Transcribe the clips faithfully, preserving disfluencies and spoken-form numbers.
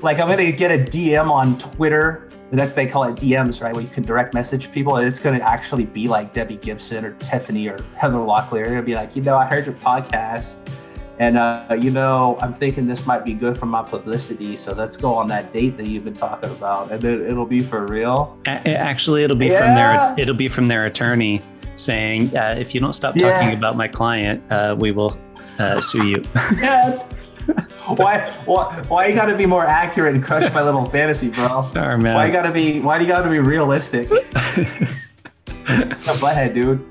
Like, I'm gonna get a D M on Twitter. That they call it D Ms, right? Where you can direct message people, and it's gonna actually be like Debbie Gibson or Tiffany or Heather Locklear. They're gonna be like, you know, I heard your podcast, and uh, you know, I'm thinking this might be good for my publicity. So let's go on that date that you've been talking about, and then it'll be for real. Actually, it'll be yeah. from their it'll be from their attorney saying, uh, if you don't stop yeah. talking about my client, uh, we will uh, sue you. Yeah. That's- why, why, why you gotta be more accurate and crush my little fantasy, bro? Sorry, man. Why you gotta be, why do you gotta be realistic? You're a butthead, dude.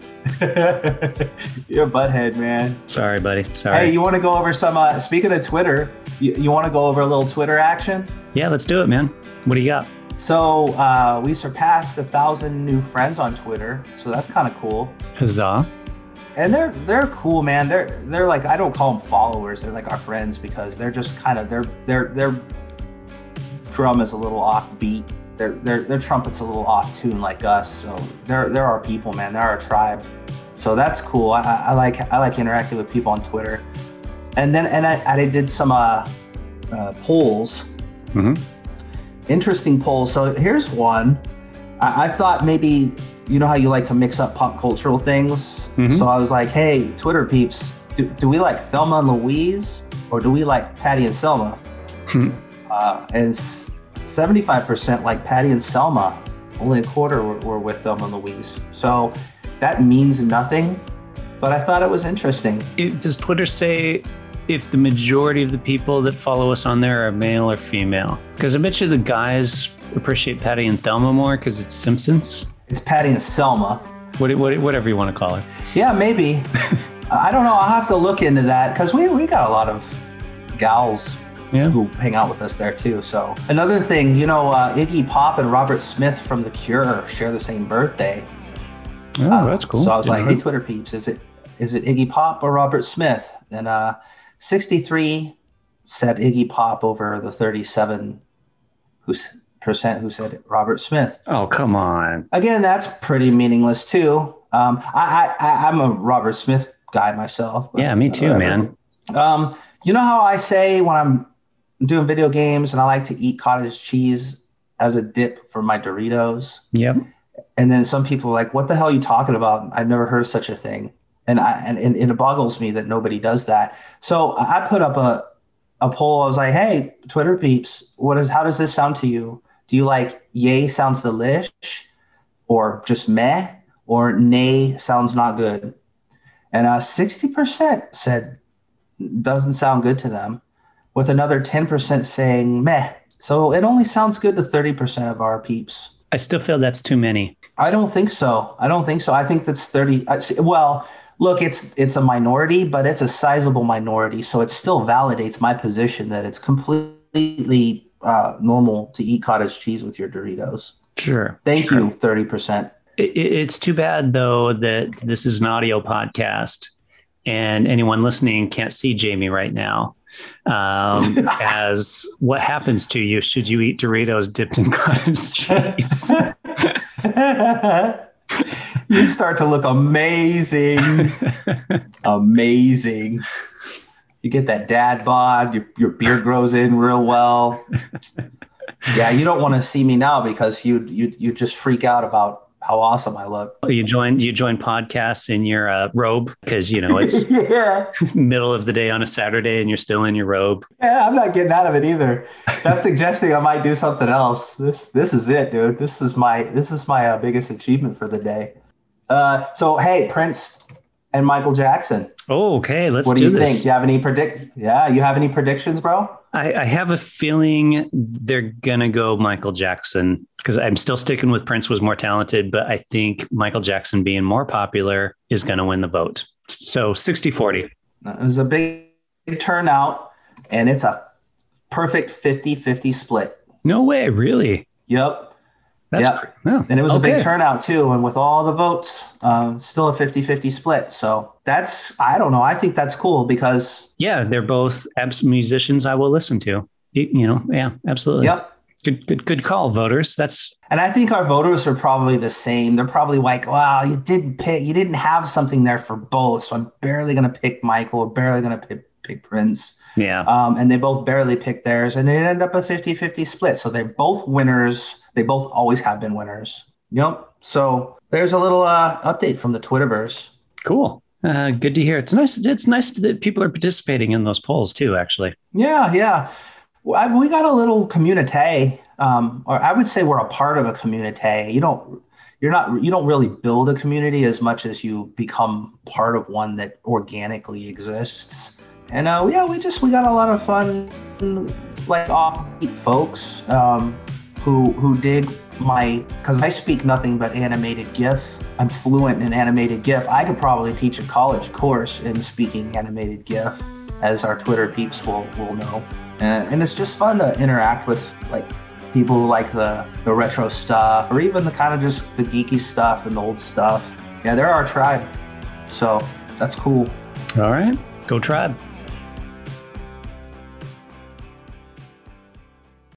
You're a butthead, man. Sorry, buddy. Sorry. Hey, you want to go over some? Uh, speaking of Twitter, you, you want to go over a little Twitter action? Yeah, let's do it, man. What do you got? So uh, we surpassed a thousand new friends on Twitter, so that's kind of cool. Huzzah! And they're they're cool, man. They're they're like, I don't call them followers. They're like our friends because they're just kind of their their their drum is a little off beat. Their their their trumpet's a little off tune like us. So they're they're our people, man. They're our tribe. So that's cool. I, I like I like interacting with people on Twitter. And then and I, I did some uh, uh, polls, mm-hmm. interesting polls. So here's one. I, I thought maybe. You know how you like to mix up pop cultural things? Mm-hmm. So I was like, hey, Twitter peeps, do, do we like Thelma and Louise or do we like Patty and Selma? Mm-hmm. Uh, and seventy-five percent like Patty and Selma. Only a quarter were, were with Thelma and Louise. So that means nothing, but I thought it was interesting. It, does Twitter say if the majority of the people that follow us on there are male or female? Because I bet you the guys appreciate Patty and Thelma more because it's Simpsons. It's Patty and Selma. What, what, whatever you want to call it. Yeah, maybe. I don't know. I'll have to look into that because we, we got a lot of gals yeah. who hang out with us there too. So another thing, you know, uh, Iggy Pop and Robert Smith from The Cure share the same birthday. Oh, uh, that's cool. So I was yeah. like, hey, Twitter peeps, is it is it Iggy Pop or Robert Smith? And uh, sixty-three said Iggy Pop over the thirty-seven who's... percent who said Robert Smith. Oh, come on. Again, that's pretty meaningless too. Um, I, I, I'm a Robert Smith guy myself. Yeah, me too, whatever. man. Um, you know how I say when I'm doing video games and I like to eat cottage cheese as a dip for my Doritos? Yep. And then some people are like, what the hell are you talking about? I've never heard of such a thing. And, I, and, and it boggles me that nobody does that. So I put up a, a poll. I was like, hey, Twitter peeps, what is, how does this sound to you? Do you like yay sounds delish or just meh or nay sounds not good? And uh, sixty percent said doesn't sound good to them, with another ten percent saying meh. So it only sounds good to thirty percent of our peeps. I still feel that's too many. I don't think so. I don't think so. I think that's thirty. I, well, look, it's it's a minority, but it's a sizable minority. So it still validates my position that it's completely Uh, normal to eat cottage cheese with your Doritos. Sure. Thank sure. you, thirty percent. It, it's too bad, though, that this is an audio podcast and anyone listening can't see Jamie right now. Um, as what happens to you should you eat Doritos dipped in cottage cheese? You start to look amazing. Amazing. You get that dad bod, your, your beard grows in real well. Yeah, you don't want to see me now because you you you just freak out about how awesome I look. You join you join podcasts in your uh, robe because, you know, it's yeah. middle of the day on a Saturday and you're still in your robe. Yeah, I'm not getting out of it either. That's suggesting I might do something else. This this is it, dude. This is my this is my uh, biggest achievement for the day. Uh, so, hey, Prince and Michael Jackson. Oh, okay. Let's do this. What do you think? Do you have any predict? Yeah, you have any predictions, bro? I, I have a feeling they're gonna go Michael Jackson because I'm still sticking with Prince was more talented, but I think Michael Jackson being more popular is gonna win the vote. So sixty forty. It was a big turnout, and it's a perfect fifty-fifty split. No way, really? Yep. That's yep. Cr- oh, and it was okay. a big turnout too. And with all the votes, um, still a fifty-fifty split. So that's, I don't know. I think that's cool because. Yeah. They're both abs- musicians I will listen to, you know? Yeah, absolutely. Yep. Good, good, good call, voters. That's. And I think our voters are probably the same. They're probably like, wow, you didn't pick, you didn't have something there for both. So I'm barely going to pick Michael, barely going to pick, pick Prince. Yeah. Um, and they both barely picked theirs, and it ended up a fifty-fifty split. So they're both winners. They both always have been winners. Yep. So there's a little uh, update from the Twitterverse. Cool. Uh, good to hear. It's nice. It's nice that people are participating in those polls too, actually. Yeah. Yeah. I, we got a little community, um, or I would say we're a part of a community. You don't, you're not, you don't really build a community as much as you become part of one that organically exists. And uh, yeah, we just we got a lot of fun, like offbeat folks um, who who dig my, because I speak nothing but animated GIF. I'm fluent in animated GIF. I could probably teach a college course in speaking animated GIF, as our Twitter peeps will will know. And, and it's just fun to interact with like people who like the the retro stuff, or even the kind of just the geeky stuff and the old stuff. Yeah, they're our tribe, so that's cool. All right, go tribe.